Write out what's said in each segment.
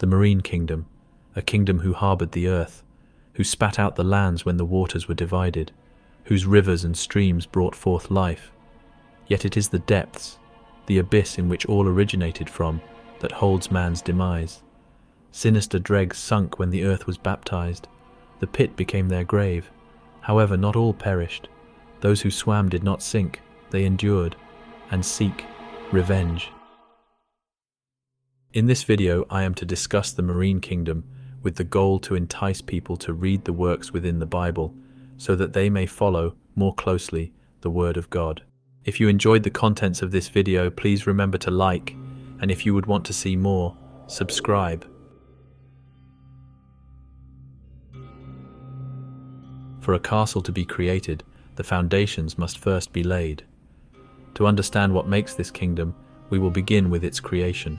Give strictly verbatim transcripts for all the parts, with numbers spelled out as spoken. the marine kingdom, a kingdom who harboured the earth, who spat out the lands when the waters were divided, whose rivers and streams brought forth life. Yet it is the depths, the abyss in which all originated from, that holds man's demise. Sinister dregs sunk when the earth was baptized. The pit became their grave. However, not all perished. Those who swam did not sink, they endured, and seek revenge. In this video, I am to discuss the Marine Kingdom with the goal to entice people to read the works within the Bible so that they may follow, more closely, the Word of God. If you enjoyed the contents of this video, please remember to like, and if you would want to see more, subscribe. For a castle to be created, the foundations must first be laid. To understand what makes this kingdom, we will begin with its creation.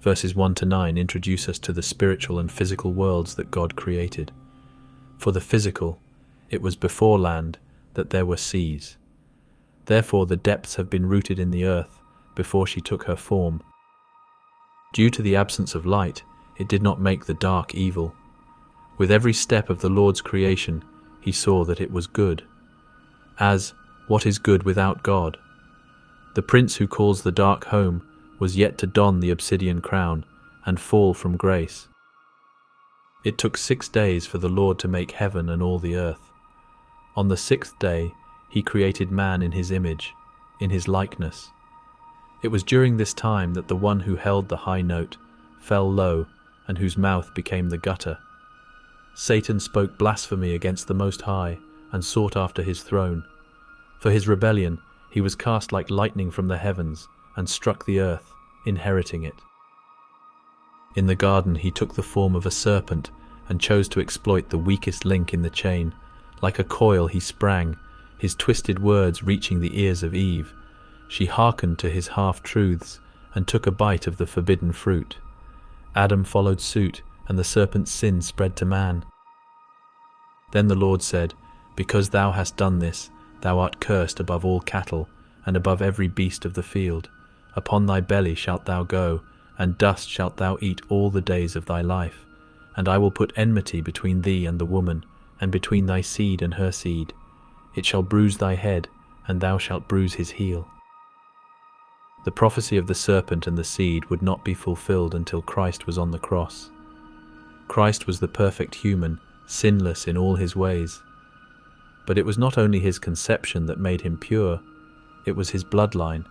Verses one to nine introduce us to the spiritual and physical worlds that God created. For the physical, it was before land that there were seas. Therefore the depths have been rooted in the earth before she took her form. Due to the absence of light, it did not make the dark evil. With every step of the Lord's creation, he saw that it was good. As, what is good without God? The prince who calls the dark home was yet to don the obsidian crown and fall from grace. It took six days for the Lord to make heaven and all the earth. On the sixth day, he created man in his image, in his likeness. It was during this time that the one who held the high note fell low, and whose mouth became the gutter. Satan spoke blasphemy against the Most High and sought after his throne. For his rebellion, he was cast like lightning from the heavens and struck the earth, inheriting it. In the garden, he took the form of a serpent and chose to exploit the weakest link in the chain. Like a coil, he sprang, his twisted words reaching the ears of Eve. She hearkened to his half-truths and took a bite of the forbidden fruit. Adam followed suit, and the serpent's sin spread to man. Then the Lord said, Because thou hast done this, thou art cursed above all cattle, and above every beast of the field. Upon thy belly shalt thou go, and dust shalt thou eat all the days of thy life. And I will put enmity between thee and the woman, and between thy seed and her seed. It shall bruise thy head, and thou shalt bruise his heel. The prophecy of the serpent and the seed would not be fulfilled until Christ was on the cross. Christ was the perfect human, sinless in all his ways. But it was not only his conception that made him pure, it was his bloodline.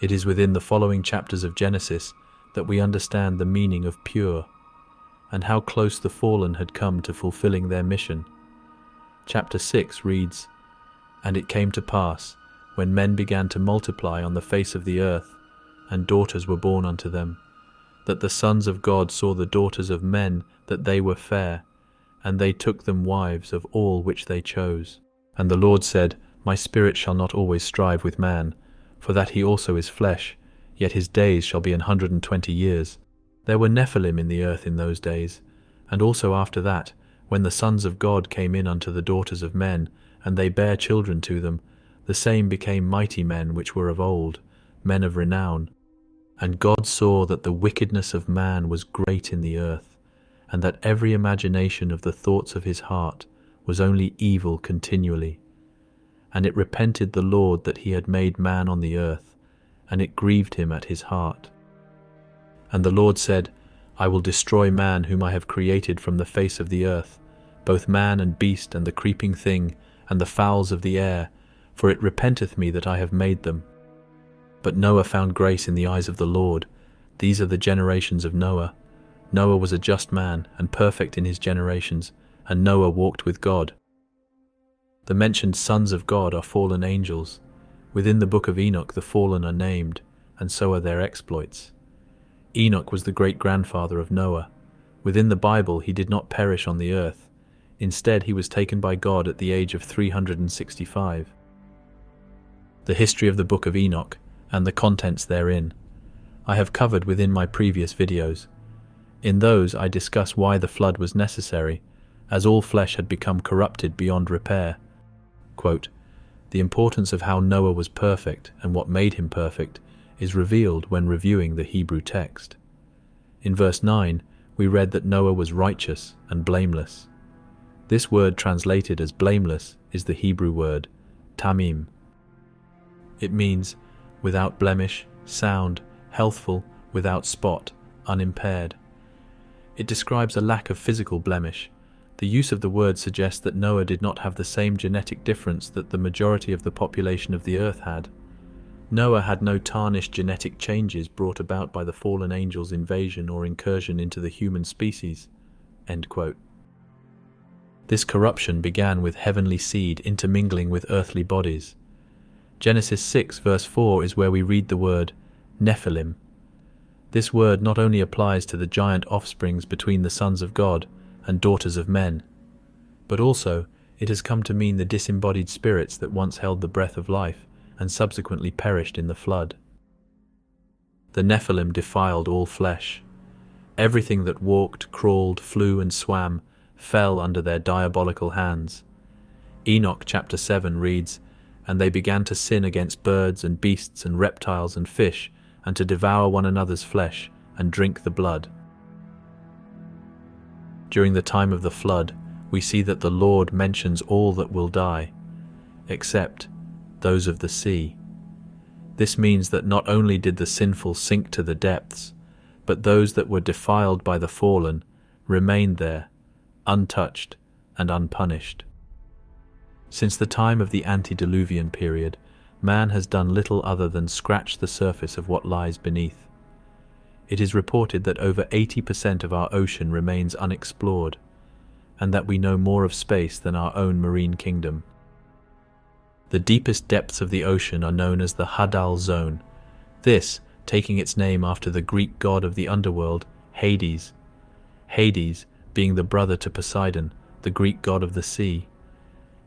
It is within the following chapters of Genesis that we understand the meaning of pure, and how close the fallen had come to fulfilling their mission. Chapter six reads, "And it came to pass, when men began to multiply on the face of the earth, and daughters were born unto them, that the sons of God saw the daughters of men, that they were fair, and they took them wives of all which they chose. And the Lord said, My spirit shall not always strive with man, for that he also is flesh, yet his days shall be an hundred and twenty years. There were Nephilim in the earth in those days, and also after that, when the sons of God came in unto the daughters of men, and they bare children to them, the same became mighty men which were of old, men of renown. And God saw that the wickedness of man was great in the earth, and that every imagination of the thoughts of his heart was only evil continually. And it repented the Lord that he had made man on the earth, and it grieved him at his heart. And the Lord said, I will destroy man whom I have created from the face of the earth, both man and beast and the creeping thing and the fowls of the air, for it repenteth me that I have made them. But Noah found grace in the eyes of the Lord. These are the generations of Noah. Noah was a just man and perfect in his generations, and Noah walked with God. The mentioned sons of God are fallen angels. Within the book of Enoch the fallen are named, and so are their exploits. Enoch was the great-grandfather of Noah. Within the Bible he did not perish on the earth. Instead he was taken by God at the age of three hundred sixty-five. The history of the book of Enoch and the contents therein I have covered within my previous videos. In those I discuss why the flood was necessary, as all flesh had become corrupted beyond repair. Quote, "The importance of how Noah was perfect and what made him perfect is revealed when reviewing the Hebrew text. In verse nine we read that Noah was righteous and blameless. This word translated as blameless is the Hebrew word tamim. It means without blemish, sound, healthful, without spot, unimpaired. It describes a lack of physical blemish. The use of the word suggests that Noah did not have the same genetic difference that the majority of the population of the earth had. Noah had no tarnished genetic changes brought about by the fallen angel's invasion or incursion into the human species." End quote. This corruption began with heavenly seed intermingling with earthly bodies. Genesis six verse four is where we read the word Nephilim. This word not only applies to the giant offsprings between the sons of God and daughters of men, but also it has come to mean the disembodied spirits that once held the breath of life and subsequently perished in the flood. The Nephilim defiled all flesh. Everything that walked, crawled, flew and swam fell under their diabolical hands. Enoch chapter seven reads, "And they began to sin against birds and beasts and reptiles and fish, and to devour one another's flesh and drink the blood." During the time of the flood, we see that the Lord mentions all that will die, except those of the sea. This means that not only did the sinful sink to the depths, but those that were defiled by the fallen remained there, untouched and unpunished. Since the time of the antediluvian period, man has done little other than scratch the surface of what lies beneath. It is reported that over eighty percent of our ocean remains unexplored, and that we know more of space than our own marine kingdom. The deepest depths of the ocean are known as the Hadal Zone, this taking its name after the Greek god of the underworld, Hades. Hades being the brother to Poseidon, the Greek god of the sea.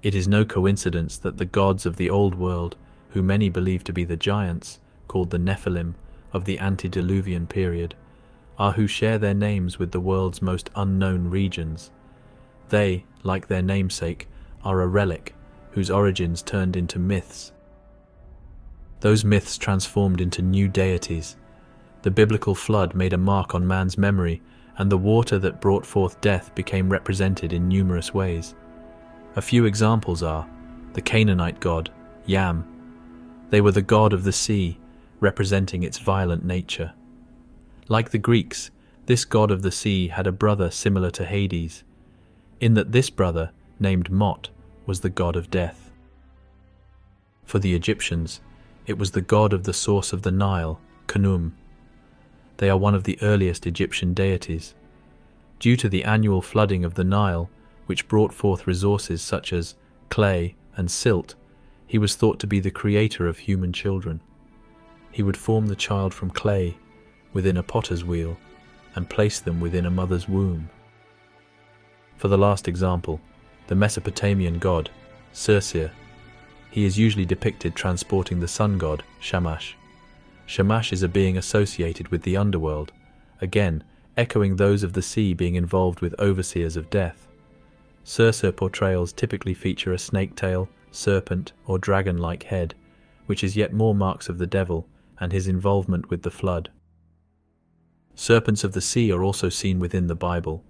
It is no coincidence that the gods of the old world, who many believe to be the giants, called the Nephilim, of the antediluvian period, are who share their names with the world's most unknown regions. They, like their namesake, are a relic, whose origins turned into myths. Those myths transformed into new deities. The biblical flood made a mark on man's memory, and the water that brought forth death became represented in numerous ways. A few examples are the Canaanite god, Yam. They were the god of the sea, representing its violent nature. Like the Greeks, this god of the sea had a brother similar to Hades, in that this brother, named Mot, was the god of death. For the Egyptians, it was the god of the source of the Nile, Khnum. They are one of the earliest Egyptian deities. Due to the annual flooding of the Nile, which brought forth resources such as clay and silt, he was thought to be the creator of human children. He would form the child from clay within a potter's wheel and place them within a mother's womb. For the last example, the Mesopotamian god, Sersir. He is usually depicted transporting the sun god, Shamash. Shamash is a being associated with the underworld, again echoing those of the sea being involved with overseers of death. Sersir portrayals typically feature a snake tail, serpent, or dragon-like head, which is yet more marks of the devil and his involvement with the flood. Serpents of the sea are also seen within the Bible.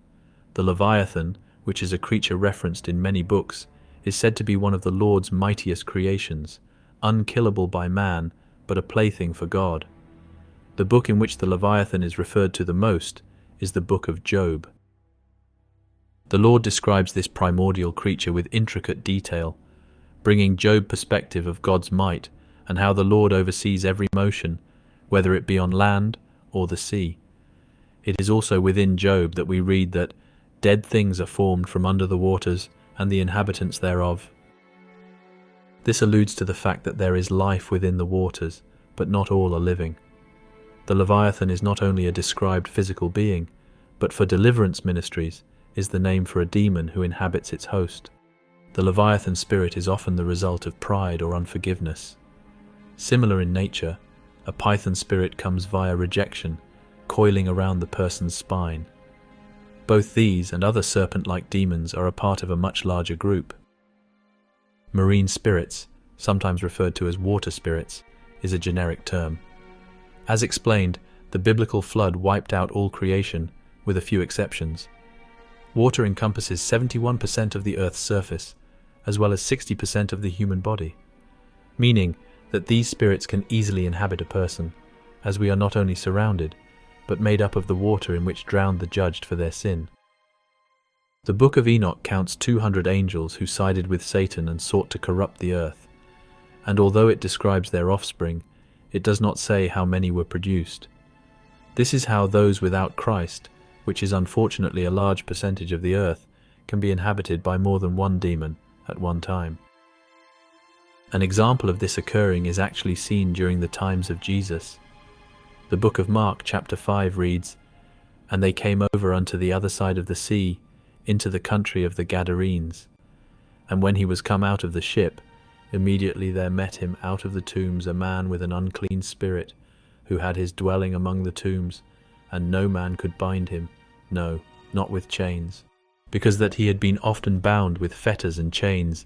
The Leviathan, which is a creature referenced in many books, is said to be one of the Lord's mightiest creations, unkillable by man, but a plaything for God. The book in which the Leviathan is referred to the most is the Book of Job. The Lord describes this primordial creature with intricate detail, bringing Job's perspective of God's might and how the Lord oversees every motion, whether it be on land or the sea. It is also within Job that we read that dead things are formed from under the waters and the inhabitants thereof. This alludes to the fact that there is life within the waters, but not all are living. The Leviathan is not only a described physical being, but for deliverance ministries is the name for a demon who inhabits its host. The Leviathan spirit is often the result of pride or unforgiveness. Similar in nature, a python spirit comes via rejection, coiling around the person's spine. Both these and other serpent-like demons are a part of a much larger group. Marine spirits, sometimes referred to as water spirits, is a generic term. As explained, the biblical flood wiped out all creation, with a few exceptions. Water encompasses seventy-one percent of the Earth's surface, as well as sixty percent of the human body, meaning that these spirits can easily inhabit a person, as we are not only surrounded, but made up of the water in which drowned the judged for their sin. The Book of Enoch counts two hundred angels who sided with Satan and sought to corrupt the earth, and although it describes their offspring, it does not say how many were produced. This is how those without Christ, which is unfortunately a large percentage of the earth, can be inhabited by more than one demon at one time. An example of this occurring is actually seen during the times of Jesus. The Book of Mark chapter five reads, "And they came over unto the other side of the sea, into the country of the Gadarenes. And when he was come out of the ship, immediately there met him out of the tombs a man with an unclean spirit, who had his dwelling among the tombs, and no man could bind him, no, not with chains, because that he had been often bound with fetters and chains,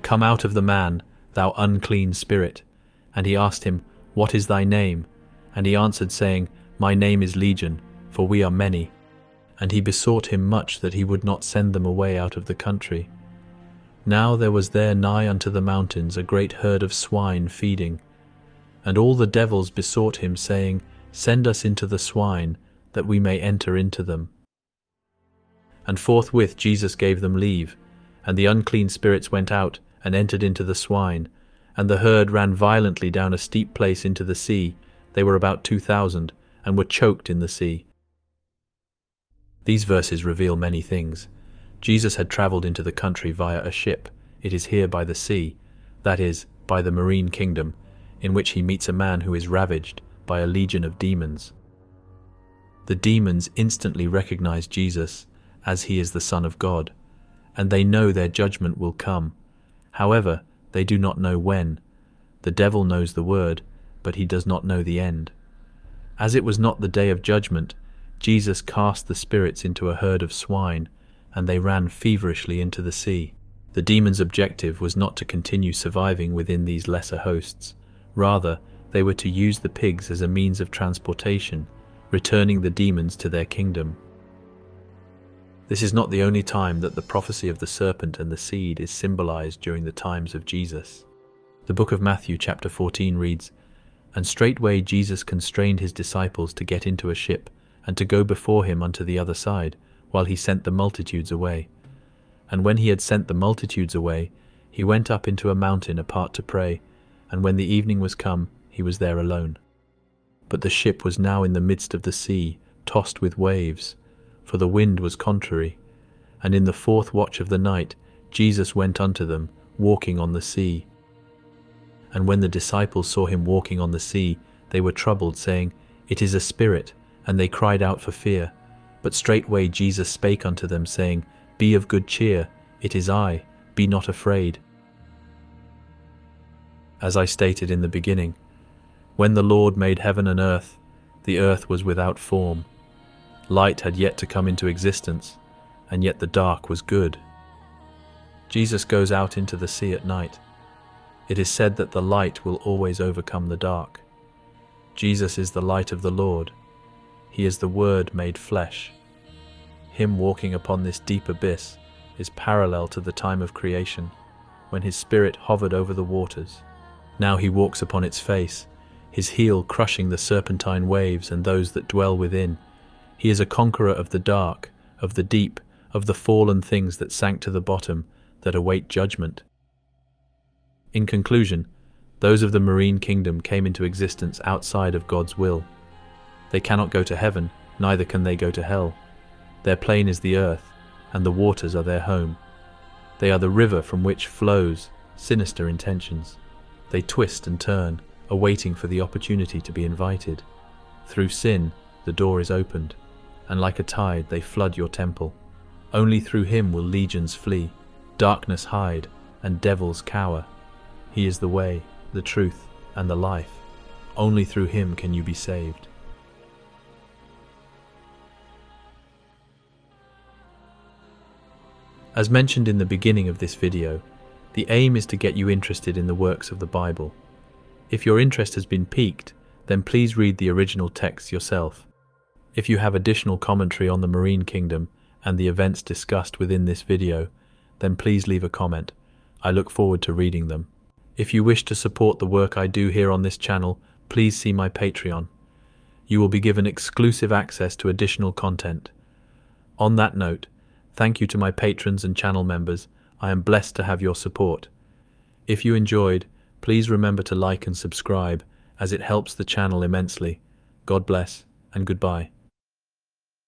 Come out of the man, thou unclean spirit. And he asked him, What is thy name? And he answered, saying, My name is Legion, for we are many. And he besought him much that he would not send them away out of the country. Now there was there nigh unto the mountains a great herd of swine feeding. And all the devils besought him, saying, Send us into the swine, that we may enter into them. And forthwith Jesus gave them leave, and the unclean spirits went out and entered into the swine, and the herd ran violently down a steep place into the sea. They were about two thousand, and were choked in the sea." These verses reveal many things. Jesus had travelled into the country via a ship. It is here by the sea, that is, by the marine kingdom, in which he meets a man who is ravaged by a legion of demons. The demons instantly recognize Jesus as he is the Son of God, and they know their judgment will come. However, they do not know when. The devil knows the word, but he does not know the end. As it was not the day of judgment, Jesus cast the spirits into a herd of swine, and they ran feverishly into the sea. The demons' objective was not to continue surviving within these lesser hosts. Rather, they were to use the pigs as a means of transportation, returning the demons to their kingdom. This is not the only time that the prophecy of the serpent and the seed is symbolized during the times of Jesus. The book of Matthew chapter fourteen reads, And straightway Jesus constrained his disciples to get into a ship, and to go before him unto the other side, while he sent the multitudes away. And when he had sent the multitudes away, he went up into a mountain apart to pray, and when the evening was come, he was there alone. But the ship was now in the midst of the sea, tossed with waves, for the wind was contrary. And in the fourth watch of the night, Jesus went unto them, walking on the sea. And when the disciples saw him walking on the sea, they were troubled, saying, It is a spirit, and they cried out for fear. But straightway Jesus spake unto them, saying, Be of good cheer, it is I, be not afraid. As I stated in the beginning, when the Lord made heaven and earth, the earth was without form. Light had yet to come into existence, and yet the dark was good. Jesus goes out into the sea at night. It is said that the light will always overcome the dark. Jesus is the light of the Lord. He is the Word made flesh. Him walking upon this deep abyss is parallel to the time of creation, when his spirit hovered over the waters. Now he walks upon its face, his heel crushing the serpentine waves and those that dwell within. He is a conqueror of the dark, of the deep, of the fallen things that sank to the bottom, that await judgment. In conclusion, those of the marine kingdom came into existence outside of God's will. They cannot go to heaven, neither can they go to hell. Their plane is the earth, and the waters are their home. They are the river from which flows sinister intentions. They twist and turn, awaiting for the opportunity to be invited. Through sin, the door is opened, and like a tide they flood your temple. Only through him will legions flee, darkness hide, and devils cower. He is the way, the truth, and the life. Only through him can you be saved. As mentioned in the beginning of this video, the aim is to get you interested in the works of the Bible. If your interest has been piqued, then please read the original text yourself. If you have additional commentary on the marine kingdom and the events discussed within this video, then please leave a comment. I look forward to reading them. If you wish to support the work I do here on this channel, please see my Patreon. You will be given exclusive access to additional content. On that note, thank you to my patrons and channel members. I am blessed to have your support. If you enjoyed, please remember to like and subscribe, as it helps the channel immensely. God bless, and goodbye.